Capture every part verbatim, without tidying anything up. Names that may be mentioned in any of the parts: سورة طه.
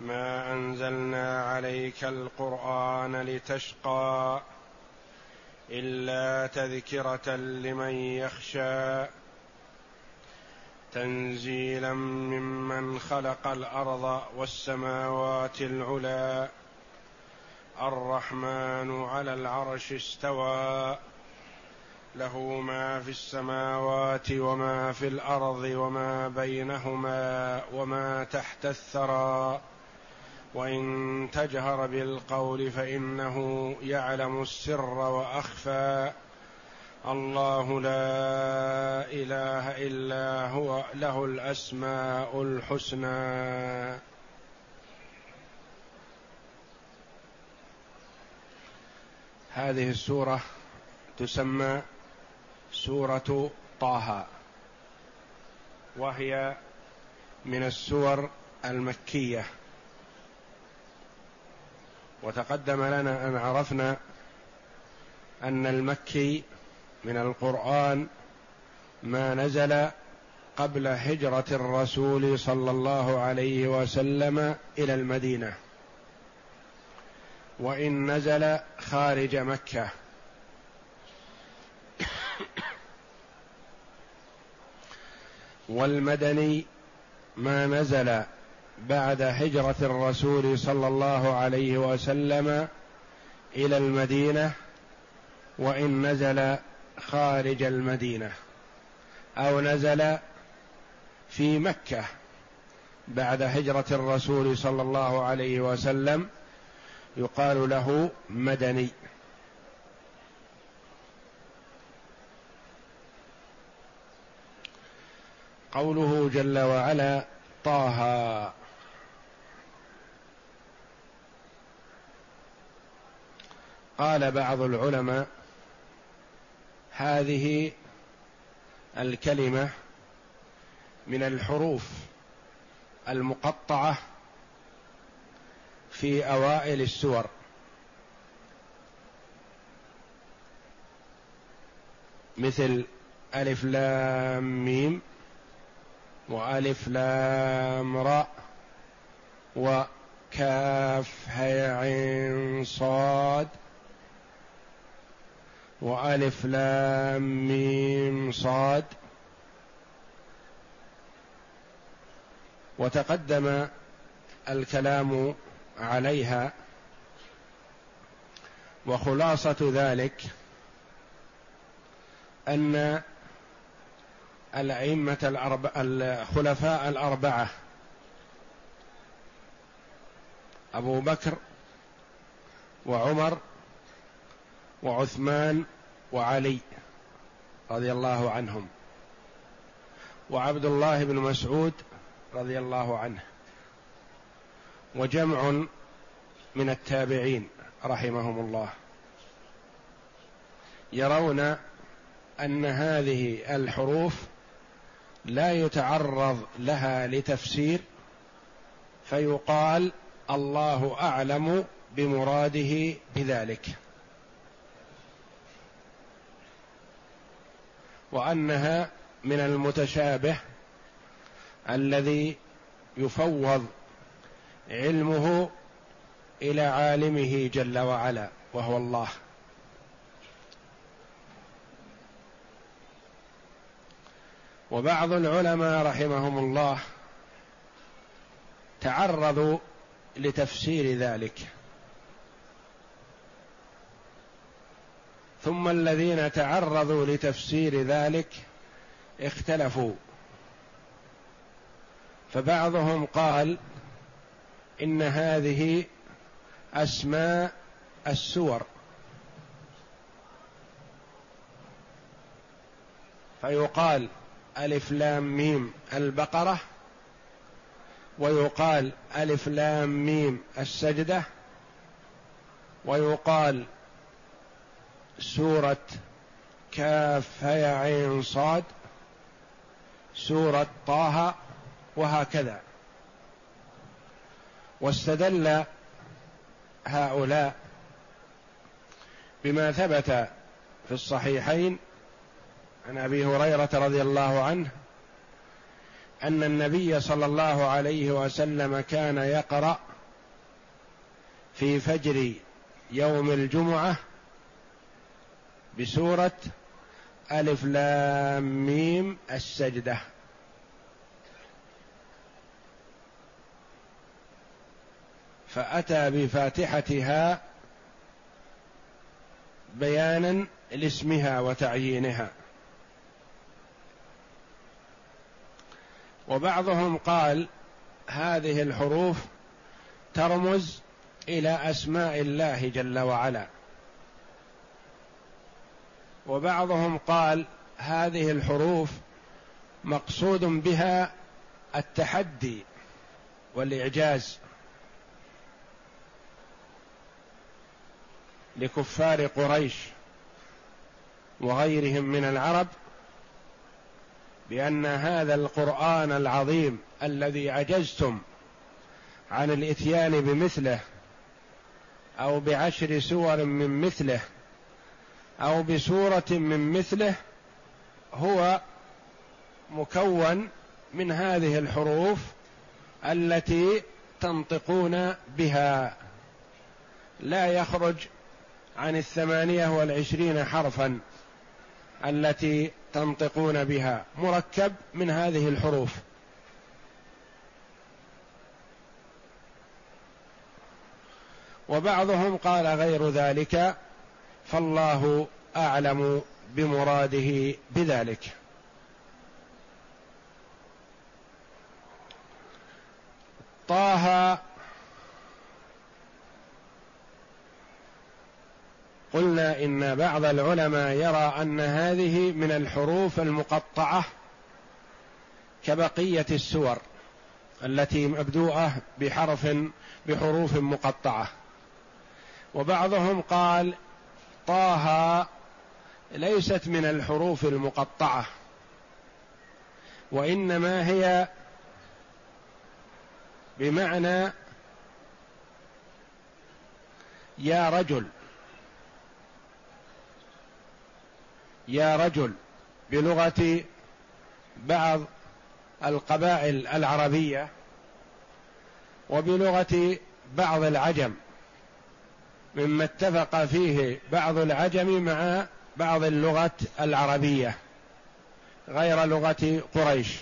ما أنزلنا عليك القرآن لتشقى إلا تذكرة لمن يخشى تنزيلا ممن خلق الأرض والسماوات العلى الرحمن على العرش استوى له ما في السماوات وما في الأرض وما بينهما وما تحت الثرى وإن تجهر بالقول فإنه يعلم السر وأخفى الله لا إله إلا هو له الأسماء الحسنى. هذه السورة تسمى سورة طه، وهي من السور المكية، وتقدم لنا أن عرفنا أن المكي من القرآن ما نزل قبل هجرة الرسول صلى الله عليه وسلم إلى المدينة، وإن نزل خارج مكة. والمدني ما نزل بعد هجرة الرسول صلى الله عليه وسلم إلى المدينة، وإن نزل خارج المدينة أو نزل في مكة بعد هجرة الرسول صلى الله عليه وسلم يقال له مدني. قوله جل وعلا طه، قال بعض العلماء هذه الكلمة من الحروف المقطعة في أوائل السور، مثل ألف لام ميم وألف لام راء وكاف هاء عين صاد وألف لام ميم صاد. وتقدم الكلام عليها، وخلاصة ذلك أن الأئمة الأربعة الخلفاء الأربعة أبو بكر وعمر وعثمان وعلي رضي الله عنهم وعبد الله بن مسعود رضي الله عنه وجمع من التابعين رحمهم الله، يرون أن هذه الحروف لا يتعرض لها لتفسير، فيقال الله أعلم بمراده بذلك، وأنها من المتشابه الذي يفوض علمه إلى عالمه جل وعلا وهو الله. وبعض العلماء رحمهم الله تعرضوا لتفسير ذلك، ثم الذين تعرضوا لتفسير ذلك اختلفوا، فبعضهم قال إن هذه أسماء السور، فيقال ألف لام ميم البقرة، ويقال ألف لام ميم السجدة، ويقال سورة كاف يا عين صاد، سورة طه، وهكذا. واستدل هؤلاء بما ثبت في الصحيحين عن أبي هريرة رضي الله عنه أن النبي صلى الله عليه وسلم كان يقرأ في فجر يوم الجمعة بسورة ألف لام ميم السجدة، فأتى بفاتحتها بيانا لاسمها وتعيينها. وبعضهم قال هذه الحروف ترمز إلى أسماء الله جل وعلا، وبعضهم قال هذه الحروف مقصود بها التحدي والإعجاز لكفار قريش وغيرهم من العرب بأن هذا القرآن العظيم الذي عجزتم عن الإتيان بمثله أو بعشر سور من مثله أو بسورة من مثله هو مكون من هذه الحروف التي تنطقون بها، لا يخرج عن الثمانية والعشرين حرفا التي تنطقون بها، مركب من هذه الحروف. وبعضهم قال غير ذلك، فالله أعلم بمراده بذلك. طه قلنا إن بعض العلماء يرى أن هذه من الحروف المقطعة كبقية السور التي مبدوءة بحرف بحروف مقطعة، وبعضهم قال طه ليست من الحروف المقطعة، وإنما هي بمعنى يا رجل، يا رجل بلغة بعض القبائل العربية وبلغة بعض العجم، مما اتفق فيه بعض العجم مع بعض اللغة العربية غير لغة قريش.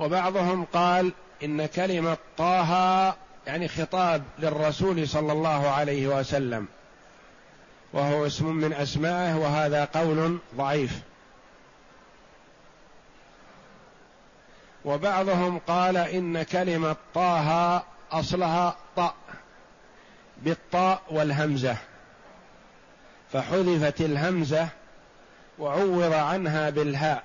وبعضهم قال إن كلمة طه يعني خطاب للرسول صلى الله عليه وسلم، وهو اسم من أسمائه، وهذا قول ضعيف. وبعضهم قال إن كلمة طه أصلها طاء بالطاء والهمزة، فحذفت الهمزة وعوض عنها بالهاء،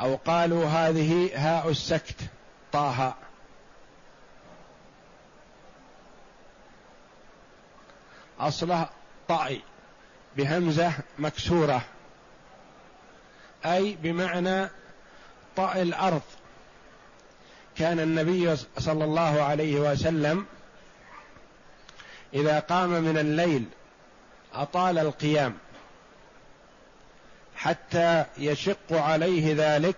أو قالوا هذه هاء السكت طه. أصلها طاء بهمزة مكسورة، أي بمعنى طاء الأرض. كان النبي صلى الله عليه وسلم إذا قام من الليل أطال القيام حتى يشق عليه ذلك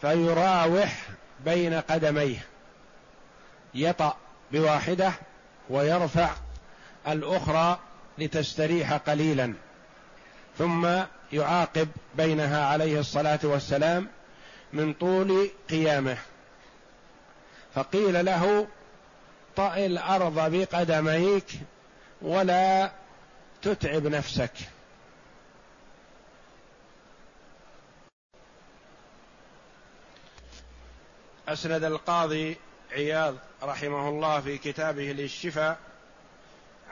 فيراوح بين قدميه، يطأ بواحدة ويرفع الأخرى لتستريح قليلا، ثم يعاقب بينها عليه الصلاة والسلام من طول قيامه. فقيل له طأ الأرض بقدميك ولا تتعب نفسك. أسند القاضي عياض رحمه الله في كتابه للشفاء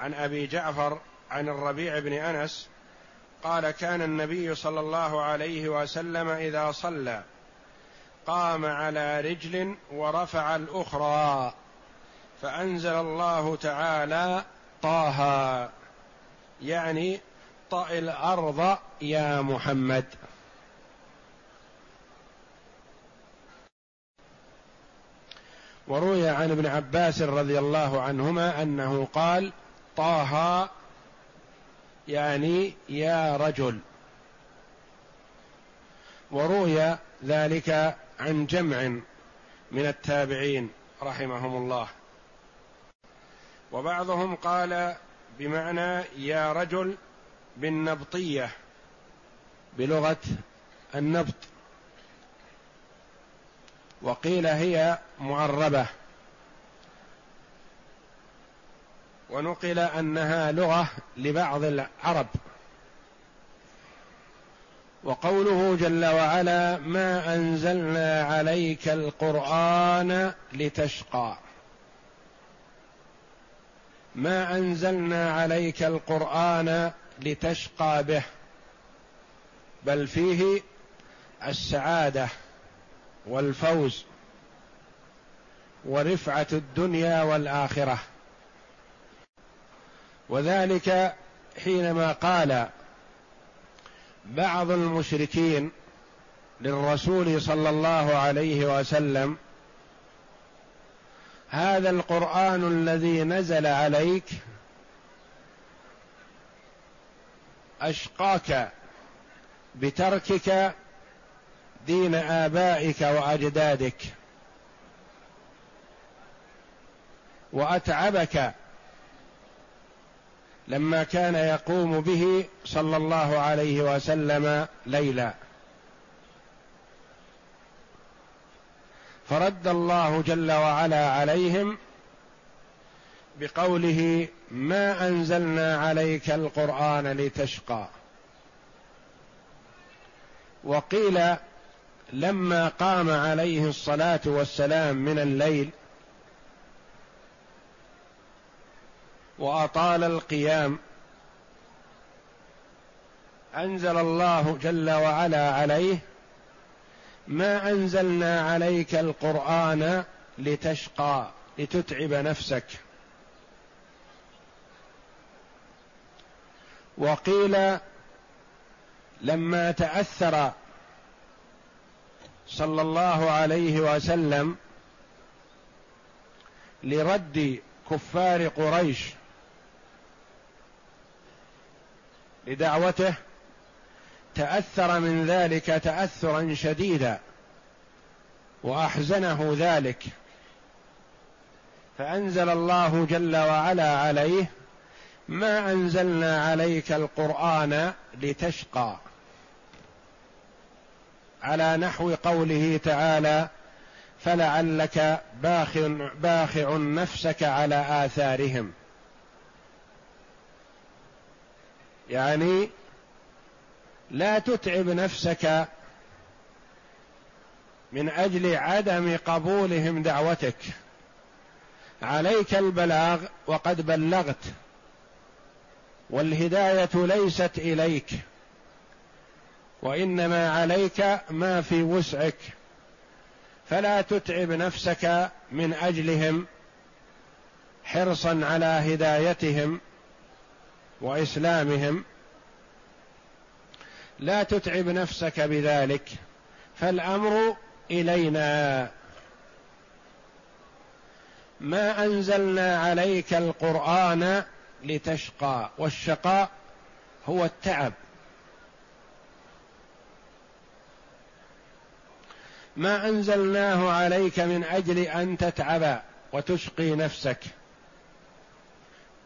عن أبي جعفر عن الربيع بن أنس قال كان النبي صلى الله عليه وسلم إذا صلى قام على رجل ورفع الأخرى فأنزل الله تعالى طه، يعني طأ الأرض يا محمد. وروي عن ابن عباس رضي الله عنهما أنه قال طه يعني يا رجل. وروي ذلك عن جمع من التابعين رحمهم الله، وبعضهم قال بمعنى يا رجل بالنبطية بلغة النبط، وقيل هي معربة، ونقل أنها لغة لبعض العرب. وقوله جل وعلا ما أنزلنا عليك القرآن لتشقى، ما أنزلنا عليك القرآن لتشقى به، بل فيه السعادة والفوز ورفعة الدنيا والآخرة. وذلك حينما قال بعض المشركين للرسول صلى الله عليه وسلم هذا القرآن الذي نزل عليك أشقاك بتركك دين آبائك وأجدادك وأتعبك، لما كان يقوم به صلى الله عليه وسلم ليلا. فرد الله جل وعلا عليهم بقوله ما أنزلنا عليك القرآن لتشقى. وقيل لما قام عليه الصلاة والسلام من الليل وأطال القيام أنزل الله جل وعلا عليه ما أنزلنا عليك القرآن لتشقى، لتتعب نفسك. وقيل لما تأثر صلى الله عليه وسلم لرد كفار قريش لدعوته تأثر من ذلك تأثرا شديدا وأحزنه ذلك، فأنزل الله جل وعلا عليه ما أنزلنا عليك القرآن لتشقى، على نحو قوله تعالى فلعلك باخع, باخع نفسك على آثارهم، يعني لا تتعب نفسك من أجل عدم قبولهم دعوتك، عليك البلاغ وقد بلغت، والهداية ليست إليك، وإنما عليك ما في وسعك، فلا تتعب نفسك من أجلهم حرصا على هدايتهم وإسلامهم، لا تتعب نفسك بذلك، فالأمر إلينا. ما أنزلنا عليك القرآن لتشقى، والشقاء هو التعب. ما أنزلناه عليك من أجل أن تتعب وتشقي نفسك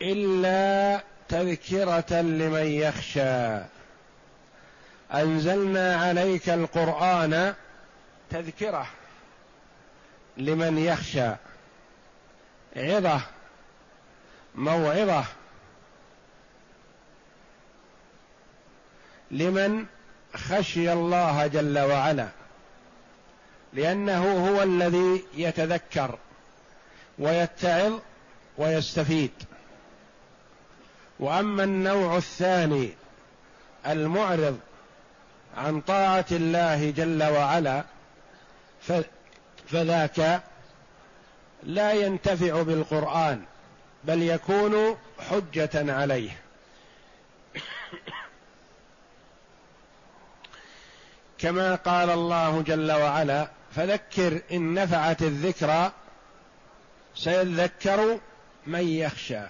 إلا تذكرة لمن يخشى، أنزلنا عليك القرآن تذكرة لمن يخشى، عظة موعظة لمن خشي الله جل وعلا، لأنه هو الذي يتذكر ويتعظ ويستفيد. وأما النوع الثاني المعرض عن طاعة الله جل وعلا فذاك لا ينتفع بالقرآن بل يكون حجة عليه. كما قال الله جل وعلا: فذكر إن نفعت الذكرى سيذكر من يخشى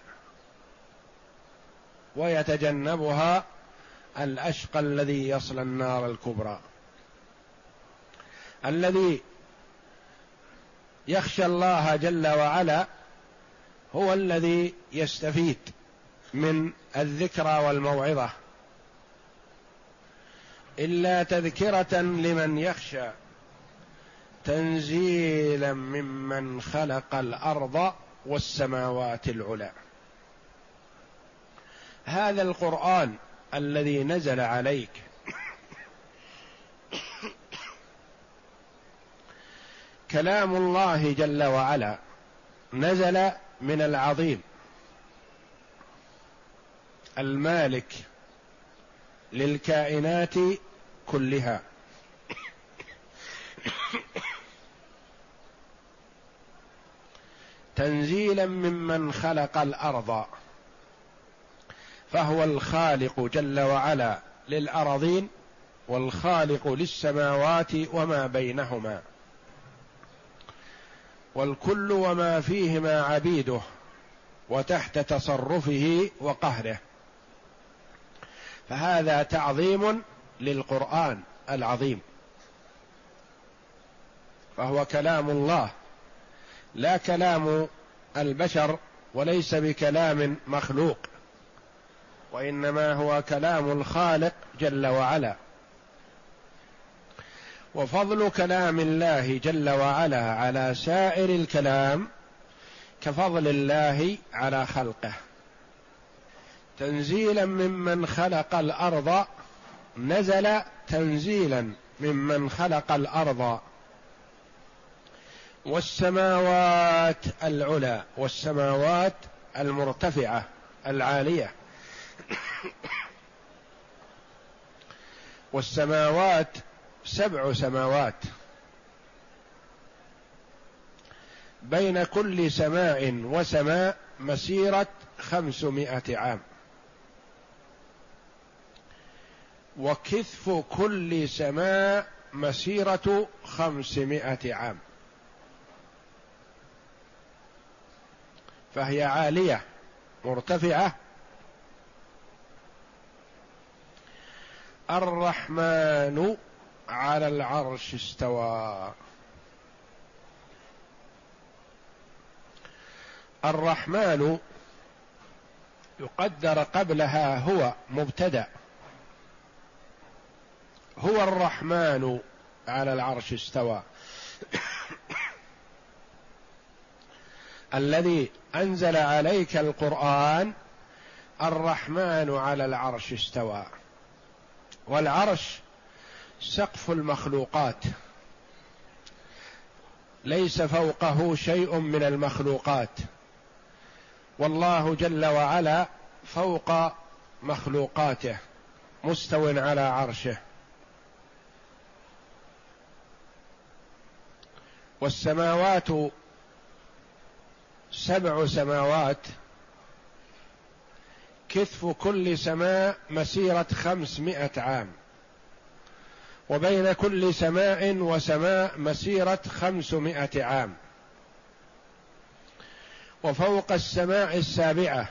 ويتجنبها الأشقى الذي يصلى النار الكبرى. الذي يخشى الله جل وعلا هو الذي يستفيد من الذكرى والموعظة. إلا تذكرة لمن يخشى تنزيلا ممن خلق الأرض والسماوات العلى. هذا القرآن الذي نزل عليك كلام الله جل وعلا، نزل من العظيم المالك للكائنات كلها، تنزيلا ممن خلق الأرض، فهو الخالق جل وعلا للأراضين والخالق للسماوات وما بينهما، والكل وما فيهما عبيده وتحت تصرفه وقهره. فهذا تعظيم للقرآن العظيم، فهو كلام الله لا كلام البشر، وليس بكلام مخلوق، وإنما هو كلام الخالق جل وعلا. وفضل كلام الله جل وعلا على سائر الكلام كفضل الله على خلقه. تنزيلا ممن خلق الأرض، نزل تنزيلا ممن خلق الأرض والسماوات العلى، والسماوات المرتفعة العالية، والسماوات سبع سماوات، بين كل سماء وسماء مسيرة خمسمائة عام، وكثف كل سماء مسيرة خمسمائة عام، فهي عالية مرتفعة. الرحمن على العرش استوى. الرحمن يقدر قبلها هو مبتدأ، هو الرحمن على العرش استوى الذي أنزل عليك القرآن. الرحمن على العرش استوى، والعرش سقف المخلوقات، ليس فوقه شيء من المخلوقات، والله جل وعلا فوق مخلوقاته مستو على عرشه. والسماوات سبع سماوات، كثف كل سماء مسيرة خمسمائة عام، وبين كل سماء وسماء مسيرة خمسمائة عام. وفوق السماء السابعة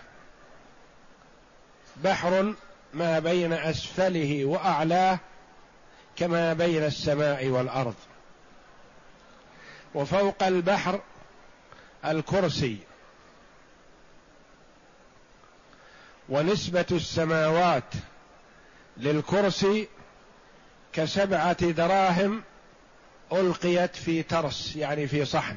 بحر ما بين أسفله وأعلاه كما بين السماء والأرض. وفوق البحر الكرسي. ونسبة السماوات للكرسي كسبعة دراهم ألقيت في ترس، يعني في صحن.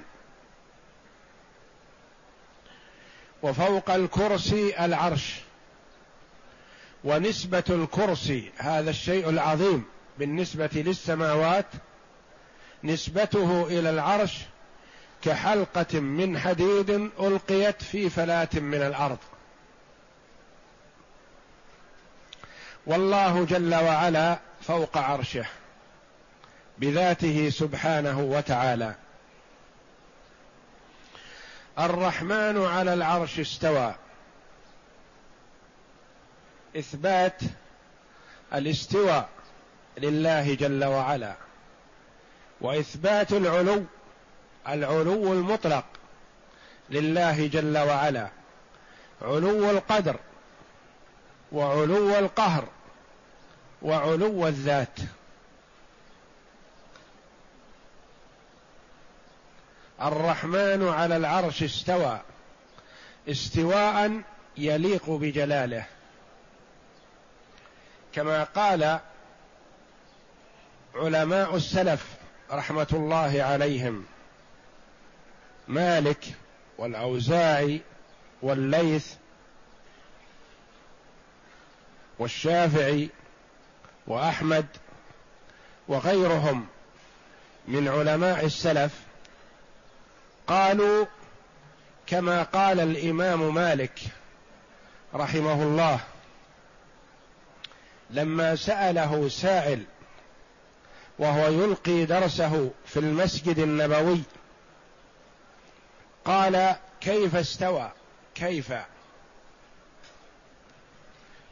وفوق الكرسي العرش. ونسبة الكرسي، هذا الشيء العظيم بالنسبة للسماوات، نسبته إلى العرش كحلقة من حديد ألقيت في فلاة من الأرض. والله جل وعلا فوق عرشه بذاته سبحانه وتعالى. الرحمن على العرش استوى، إثبات الاستواء لله جل وعلا، وإثبات العلو العلو المطلق لله جل وعلا، علو القدر وعلو القهر وعلو الذات. الرحمن على العرش استوى استواء يليق بجلاله، كما قال علماء السلف رحمة الله عليهم، مالك والأوزاعي والليث والشافعي وأحمد وغيرهم من علماء السلف، قالوا كما قال الإمام مالك رحمه الله لما سأله سائل وهو يلقي درسه في المسجد النبوي، قال كيف استوى كيف؟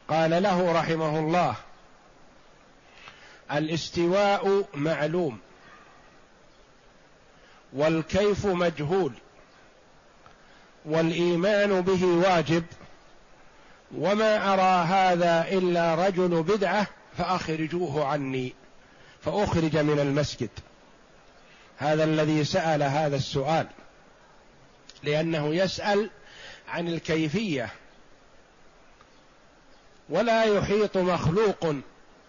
قال له رحمه الله الاستواء معلوم والكيف مجهول والإيمان به واجب، وما أرى هذا إلا رجل بدعة فأخرجوه عني، فأخرج من المسجد. هذا الذي سأل هذا السؤال، لأنه يسأل عن الكيفية، ولا يحيط مخلوق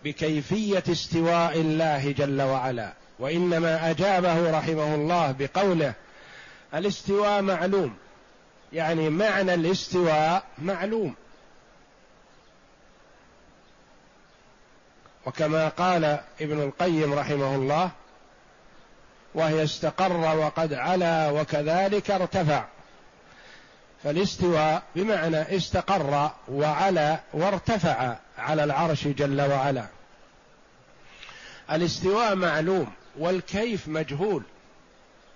بكيفية استواء الله جل وعلا، وإنما أجابه رحمه الله بقوله الاستواء معلوم، يعني معنى الاستواء معلوم. وكما قال ابن القيم رحمه الله وهي استقر وقد علا وكذلك ارتفع، فالاستواء بمعنى استقر وعلا وارتفع على العرش جل وعلا. الاستواء معلوم والكيف مجهول،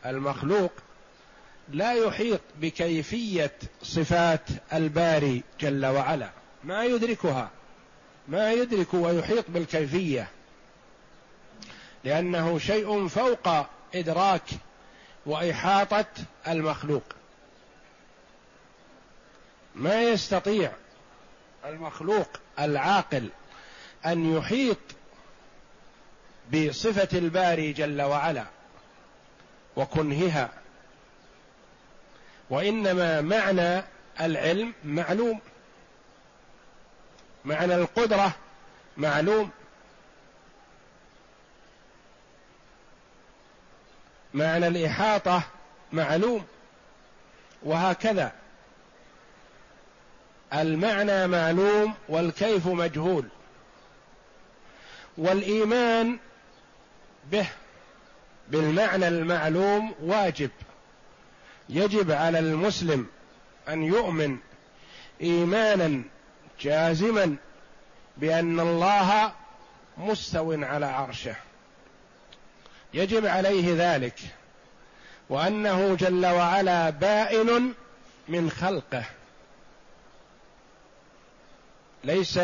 المخلوق لا يحيط بكيفية صفات الباري جل وعلا، ما يدركها، ما يدرك ويحيط بالكيفية، لأنه شيء فوق إدراك وإحاطة المخلوق، ما يستطيع المخلوق العاقل أن يحيط بصفة الباري جل وعلا وكنهها، وإنما معنى العلم معلوم، معنى القدرة معلوم، معنى الإحاطة معلوم، وهكذا المعنى معلوم والكيف مجهول. والإيمان به بالمعنى المعلوم واجب، يجب على المسلم أن يؤمن إيمانا جازما بأن الله مستو على عرشه، يجب عليه ذلك، وأنه جل وعلا بائن من خلقه ليس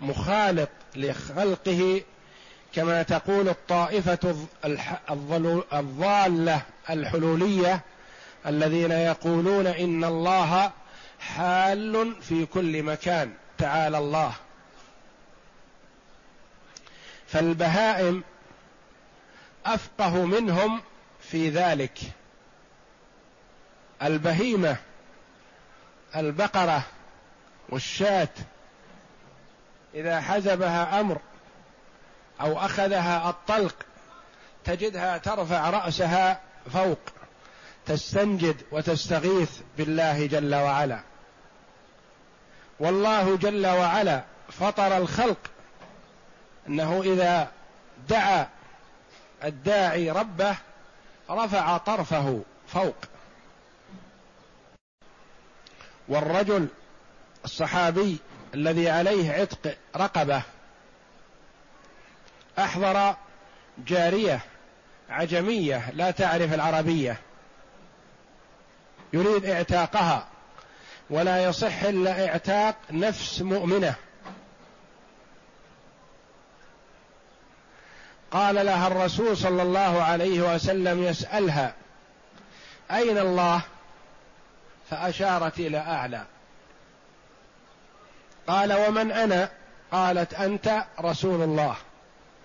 مخالط لخلقه، كما تقول الطائفة الضالة الحلولية الذين يقولون إن الله حال في كل مكان، تعالى الله. فالبهائم أفقه منهم في ذلك، البهيمة البقرة والشاة إذا حزبها أمر أو أخذها الطلق تجدها ترفع رأسها فوق، تستنجد وتستغيث بالله جل وعلا. والله جل وعلا فطر الخلق أنه إذا دعا الداعي ربه رفع طرفه فوق. والرجل الصحابي الذي عليه عتق رقبة أحضر جارية عجمية لا تعرف العربية يريد اعتاقها، ولا يصح إلا اعتاق نفس مؤمنة. قال لها الرسول صلى الله عليه وسلم يسألها أين الله؟ فأشارت إلى أعلى. قال ومن أنا؟ قالت أنت رسول الله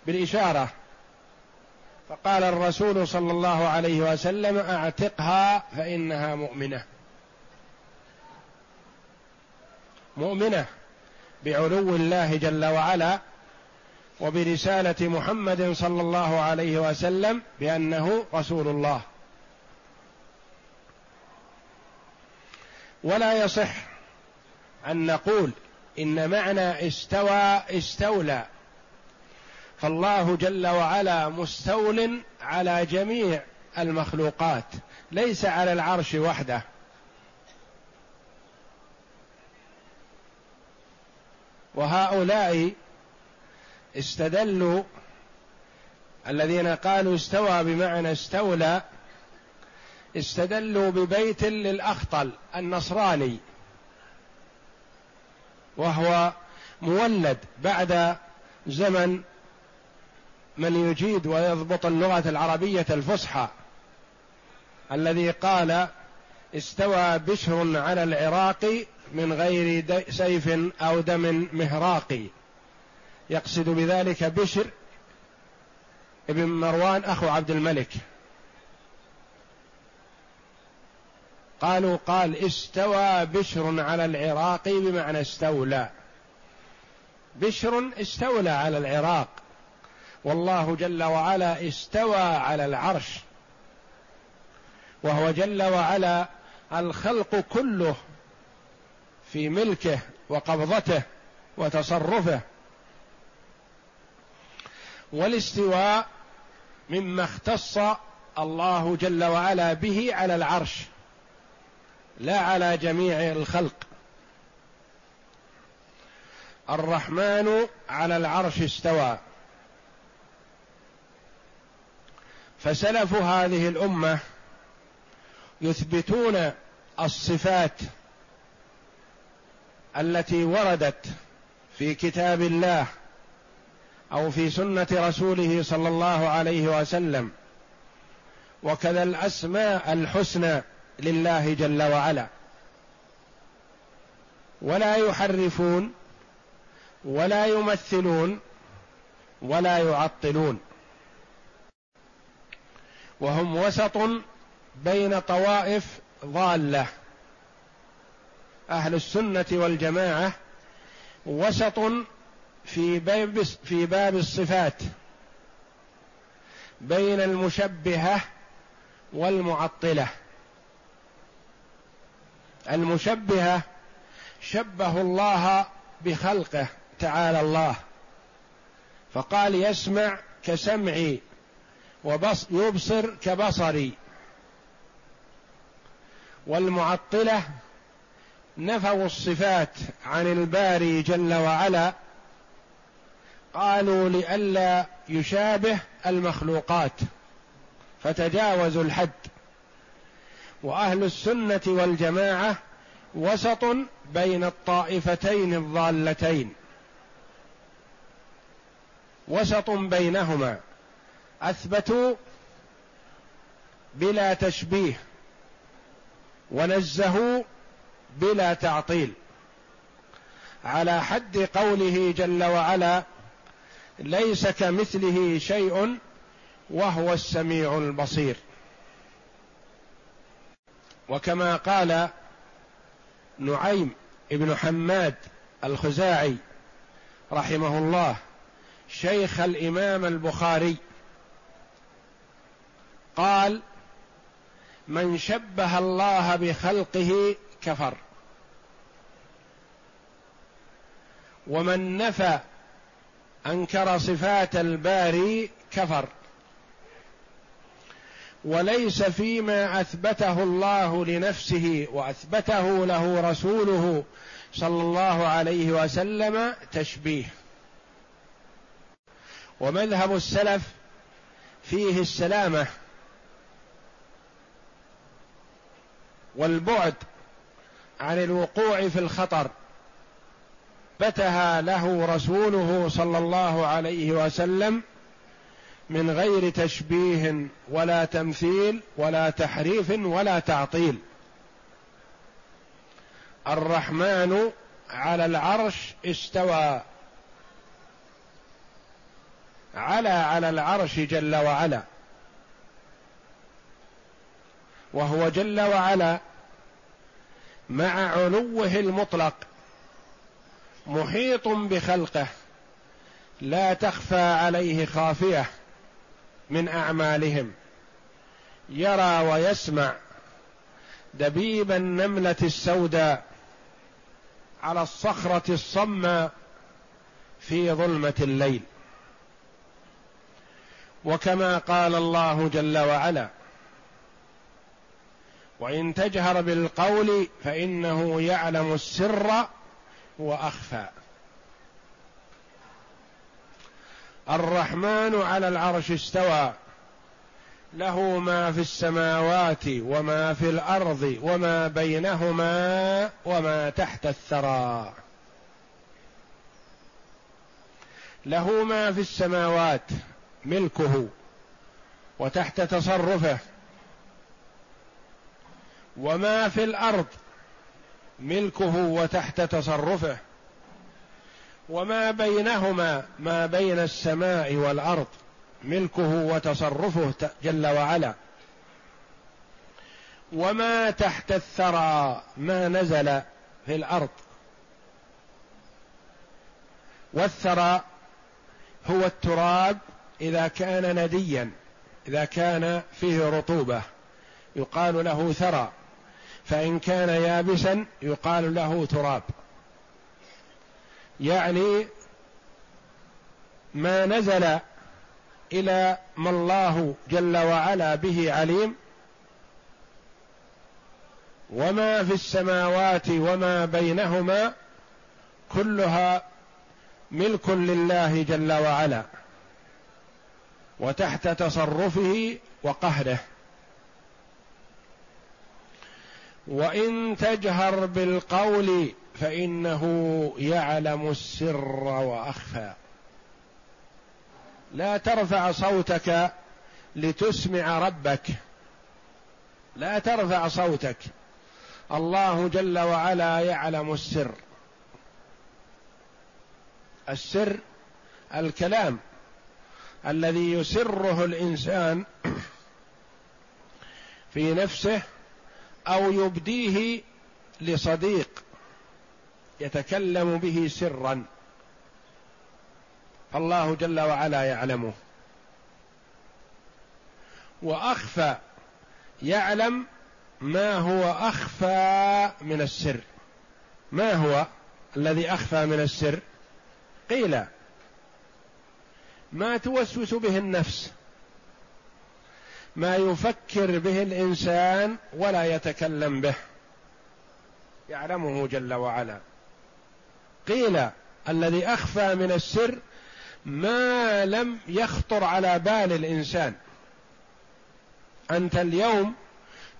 بالإشارة. فقال الرسول صلى الله عليه وسلم أعتقها فإنها مؤمنة، مؤمنة بعلو الله جل وعلا وبرسالة محمد صلى الله عليه وسلم بأنه رسول الله. ولا يصح أن نقول إن معنى استوى استولى، فالله جل وعلا مستول على جميع المخلوقات ليس على العرش وحده. وهؤلاء استدلوا الذين قالوا استوى بمعنى استولى، استدلوا ببيت للأخطل النصراني، وهو مولد بعد زمن من يجيد ويضبط اللغة العربية الفصحى، الذي قال استوى بشر على العراق من غير سيف أو دم مهراقي، يقصد بذلك بشر ابن مروان أخو عبد الملك. قالوا قال استوى بشر على العراق بمعنى استولى، بشر استولى على العراق، والله جل وعلا استوى على العرش، وهو جل وعلا الخلق كله في ملكه وقبضته وتصرفه. والاستواء مما اختص الله جل وعلا به على العرش لا على جميع الخلق. الرحمن على العرش استوى، فسلف هذه الأمة يثبتون الصفات التي وردت في كتاب الله أو في سنة رسوله صلى الله عليه وسلم، وكذا الأسماء الحسنى لله جل وعلا، ولا يحرفون ولا يمثلون ولا يعطلون، وهم وسط بين طوائف ضالة. أهل السنة والجماعة وسط في باب في باب الصفات بين المشبهة والمعطلة. المشبهة شبه الله بخلقه تعالى الله، فقال يسمع كسمعي ويبصر كبصري. والمعطلة نفوا الصفات عن الباري جل وعلا، قالوا لئلا يشابه المخلوقات فتجاوزوا الحد. وأهل السنة والجماعة وسط بين الطائفتين الضالتين، وسط بينهما، أثبتوا بلا تشبيه ونزهوا بلا تعطيل، على حد قوله جل وعلا ليس كمثله شيء وهو السميع البصير. وكما قال نعيم بن حماد الخزاعي رحمه الله شيخ الإمام البخاري، قال من شبه الله بخلقه كفر، ومن نفى أنكر صفات الباري كفر، وليس فيما أثبته الله لنفسه وأثبته له رسوله صلى الله عليه وسلم تشبيه. ومذهب السلف فيه السلامة والبعد عن الوقوع في الخطر، بتها له رسوله صلى الله عليه وسلم من غير تشبيه ولا تمثيل ولا تحريف ولا تعطيل. الرحمن على العرش استوى، على على العرش جل وعلا، وهو جل وعلا مع علوه المطلق محيط بخلقه لا تخفى عليه خافية من أعمالهم، يرى ويسمع دبيب النملة السوداء على الصخرة الصماء في ظلمة الليل. وكما قال الله جل وعلا: وإن تجهر بالقول فإنه يعلم السر وأخفى. الرحمن على العرش استوى، له ما في السماوات وما في الأرض وما بينهما وما تحت الثرى. له ما في السماوات ملكه وتحت تصرفه، وما في الأرض ملكه وتحت تصرفه، وما بينهما ما بين السماء والأرض ملكه وتصرفه جل وعلا، وما تحت الثرى ما نزل في الأرض. والثرى هو التراب إذا كان نديا، إذا كان فيه رطوبة يقال له ثرى، فإن كان يابسا يقال له تراب، يعني ما نزل إلى ما الله جل وعلا به عليم. وما في السماوات وما بينهما كلها ملك لله جل وعلا وتحت تصرفه وقهره. وإن تجهر بالقول فإنه يعلم السر وأخفى. لا ترفع صوتك لتسمع ربك، لا ترفع صوتك، الله جل وعلا يعلم السر. السر الكلام الذي يسره الإنسان في نفسه أو يبديه لصديق يتكلم به سرا، فالله جل وعلا يعلمه. وأخفى يعلم ما هو أخفى من السر. ما هو الذي أخفى من السر؟ قيل ما توسوس به النفس، ما يفكر به الإنسان ولا يتكلم به، يعلمه جل وعلا. قيل الذي أخفى من السر ما لم يخطر على بال الإنسان. أنت اليوم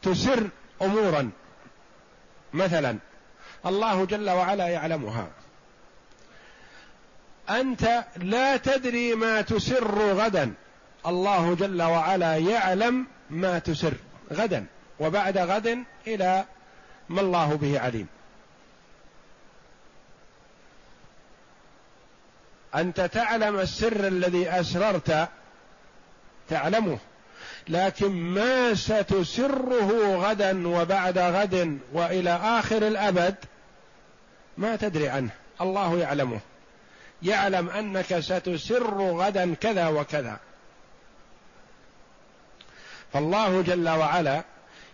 تسر أمورا مثلا، الله جل وعلا يعلمها، أنت لا تدري ما تسر غدا، الله جل وعلا يعلم ما تسر غدا وبعد غد إلى ما الله به عليم. أنت تعلم السر الذي أسررت تعلمه، لكن ما ستسره غدا وبعد غد وإلى آخر الأبد ما تدري عنه، الله يعلمه، يعلم أنك ستسر غدا كذا وكذا. فالله جل وعلا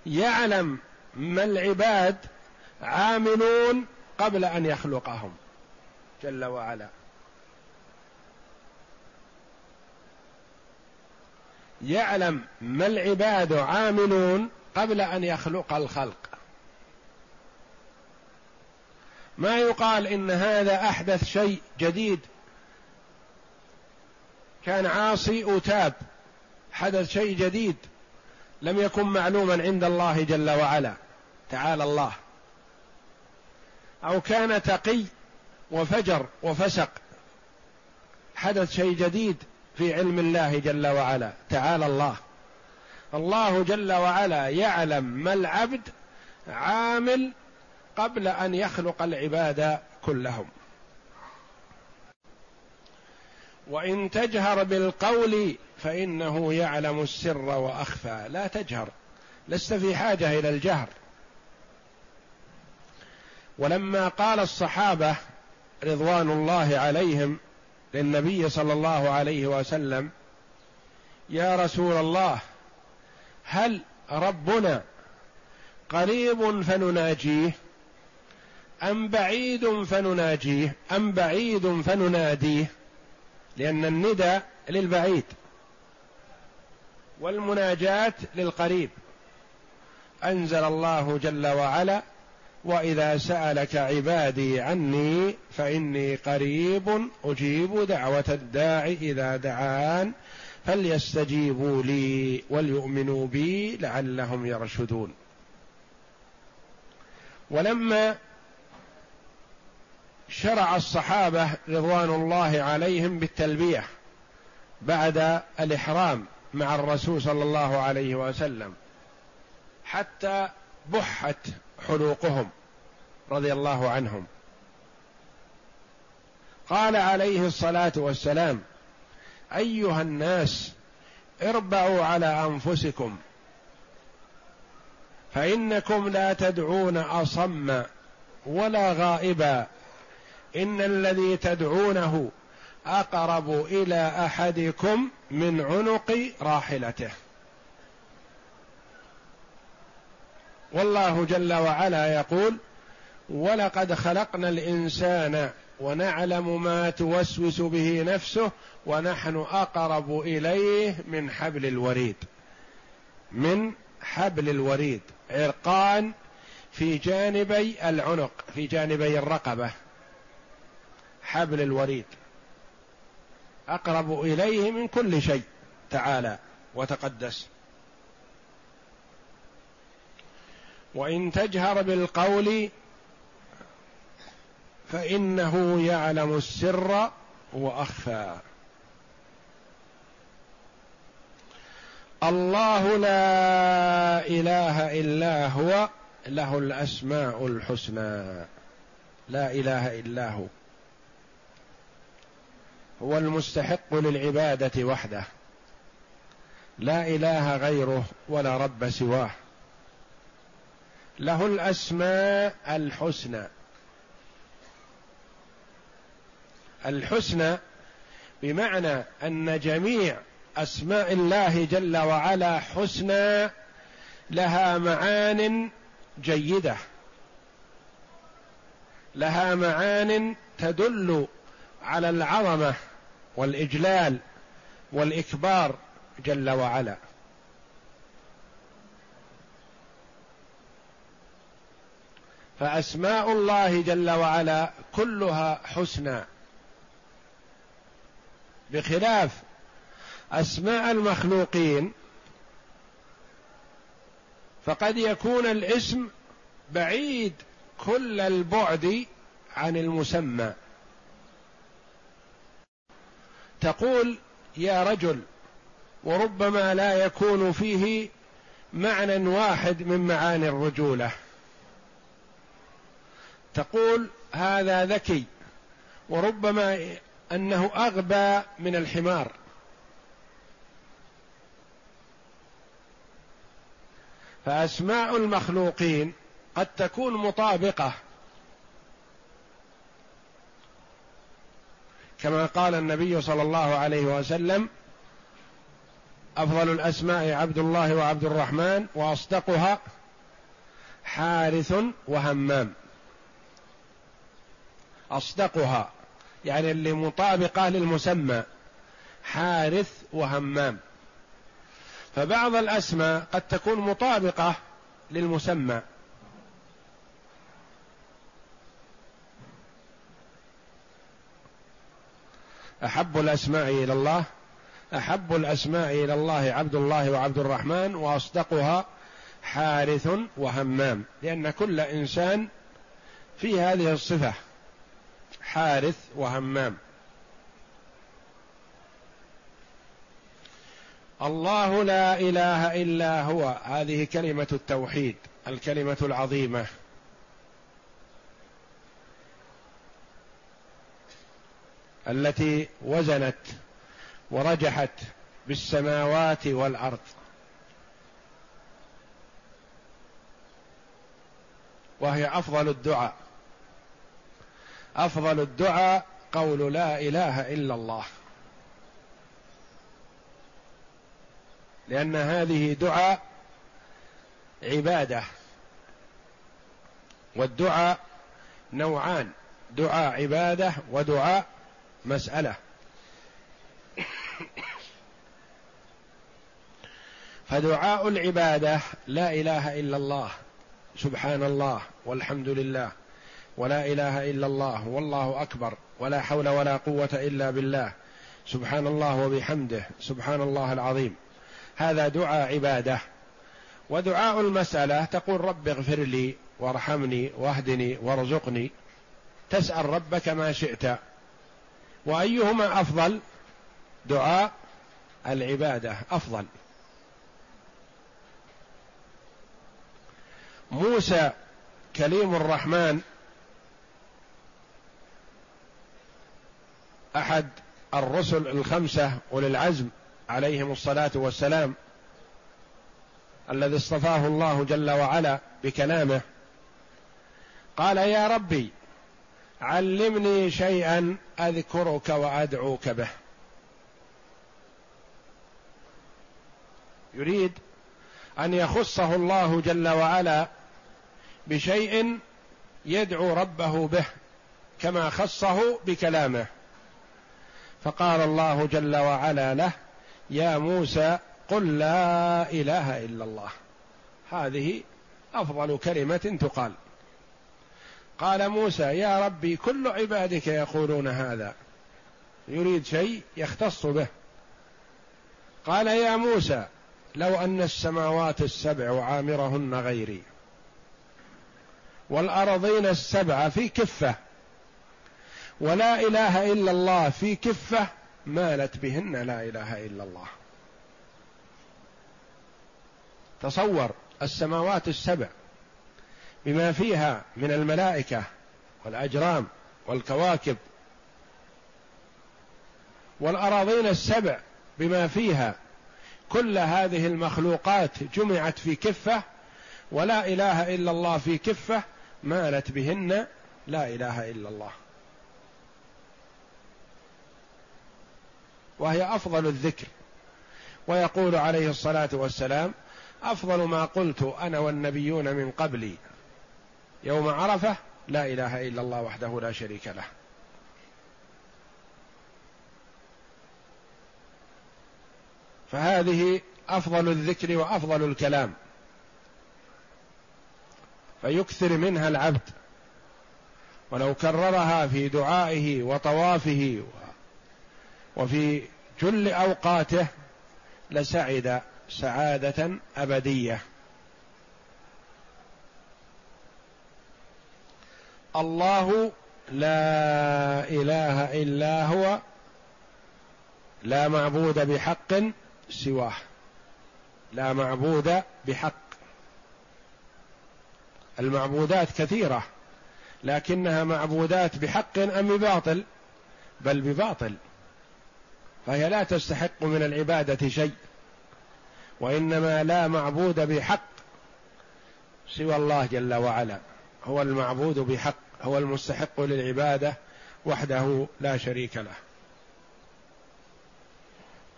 يعلم ما العباد عاملون قبل أن يخلقهم جل وعلا، يعلم ما العباد عاملون قبل أن يخلق الخلق. ما يقال إن هذا أحدث شيء جديد كان عاصي أتاب، حدث شيء جديد لم يكن معلوما عند الله جل وعلا، تعالى الله. أو كان تقي وفجر وفسق، حدث شيء جديد في علم الله جل وعلا، تعالى الله. الله جل وعلا يعلم ما العبد عامل قبل أن يخلق العباد كلهم. وإن تجهر بالقول فإنه يعلم السر وأخفى. لا تجهر، لست في حاجة إلى الجهر. ولما قال الصحابة رضوان الله عليهم للنبي صلى الله عليه وسلم: يا رسول الله، هل ربنا قريب فنناجيه أم بعيد فنناجيه أم بعيد فنناديه؟ لأن الندى للبعيد والمناجاة للقريب. أنزل الله جل وعلا: وإذا سألك عبادي عني فإني قريب أجيب دعوة الداعي إذا دعان فليستجيبوا لي وليؤمنوا بي لعلهم يرشدون. ولما شرع الصحابة رضوان الله عليهم بالتلبية بعد الإحرام مع الرسول صلى الله عليه وسلم حتى بحت حلوقهم رضي الله عنهم، قال عليه الصلاة والسلام: أيها الناس، اربعوا على أنفسكم فإنكم لا تدعون أصم ولا غائبا، إن الذي تدعونه أقرب إلى أحدكم من عنق راحلته. والله جل وعلا يقول: ولقد خلقنا الإنسان ونعلم ما توسوس به نفسه ونحن أقرب إليه من حبل الوريد. من حبل الوريد عرقان في جانبي العنق، في جانبي الرقبة، حبل الوريد أقرب إليه من كل شيء تعالى وتقدس. وإن تجهر بالقول فإنه يعلم السر وأخفى. الله لا إله إلا هو له الأسماء الحسنى. لا إله إلا هو، هو المستحق للعبادة وحده، لا إله غيره ولا رب سواه، له الأسماء الحسنى. الحسنى بمعنى أن جميع أسماء الله جل وعلا حسنى، لها معان جيدة، لها معان تدل على العظمة والإجلال والإكبار جل وعلا. فأسماء الله جل وعلا كلها حسنى، بخلاف أسماء المخلوقين فقد يكون الاسم بعيد كل البعد عن المسمى. تقول يا رجل، وربما لا يكون فيه معنى واحد من معاني الرجولة. تقول هذا ذكي، وربما أنه أغبى من الحمار. فأسماء المخلوقين قد تكون مطابقة، كما قال النبي صلى الله عليه وسلم: أفضل الأسماء عبد الله وعبد الرحمن، وأصدقها حارث وهمام. أصدقها يعني اللي مطابقة للمسمى، حارث وهمام. فبعض الأسماء قد تكون مطابقة للمسمى. أحب الأسماء إلى الله أحب الأسماء إلى الله عبد الله وعبد الرحمن، وأصدقها حارث وهمام، لأن كل إنسان في هذه الصفة حارث وهمام. الله لا إله إلا هو، هذه كلمة التوحيد الكلمة العظيمة. التي وزنت ورجحت بالسماوات والأرض، وهي أفضل الدعاء. أفضل الدعاء قول لا إله إلا الله، لأن هذه دعاء عبادة، والدعاء نوعان: دعاء عبادة ودعاء مسألة. فدعاء العبادة لا إله إلا الله، سبحان الله والحمد لله ولا إله إلا الله والله أكبر ولا حول ولا قوة إلا بالله سبحان الله وبحمده سبحان الله العظيم، هذا دعاء عبادة. ودعاء المسألة تقول رب اغفر لي وارحمني واهدني وارزقني، تسأل ربك ما شئت. وأيهما أفضل؟ دعاء العبادة أفضل. موسى كليم الرحمن أحد الرسل الخمسة أولي العزم عليهم الصلاة والسلام، الذي اصطفاه الله جل وعلا بكلامه، قال يا ربي علمني شيئا أذكرك وأدعوك به. يريد أن يخصه الله جل وعلا بشيء يدعو ربه به كما خصه بكلامه. فقال الله جل وعلا له يا موسى قل لا إله إلا الله، هذه أفضل كلمة تقال. قال موسى يا ربي كل عبادك يقولون هذا، يريد شيء يختص به. قال يا موسى لو أن السماوات السبع وعامرهن غيري والأرضين السبع في كفة ولا إله إلا الله في كفة مالت بهن لا إله إلا الله. تصور السماوات السبع بما فيها من الملائكة والأجرام والكواكب، والأراضين السبع بما فيها، كل هذه المخلوقات جمعت في كفة ولا إله إلا الله في كفة مالت بهن لا إله إلا الله، وهي أفضل الذكر. ويقول عليه الصلاة والسلام أفضل ما قلت أنا والنبيون من قبلي يوم عرفة لا إله إلا الله وحده لا شريك له. فهذه أفضل الذكر وأفضل الكلام، فيكثر منها العبد، ولو كررها في دعائه وطوافه وفي جل أوقاته لسعد سعادة أبدية. الله لا إله إلا هو، لا معبود بحق سواه، لا معبود بحق. المعبودات كثيرة، لكنها معبودات بحق أم بباطل؟ بل بباطل، فهي لا تستحق من العبادة شيء، وإنما لا معبود بحق سوى الله جل وعلا، هو المعبود بحق، هو المستحق للعبادة وحده لا شريك له.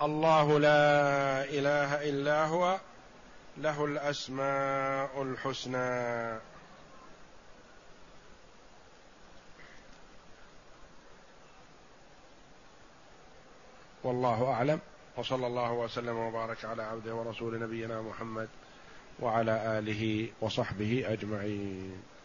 الله لا إله إلا هو له الأسماء الحسنى. والله أعلم، وصلى الله وسلم وبارك على عبده ورسول نبينا محمد وعلى آله وصحبه أجمعين.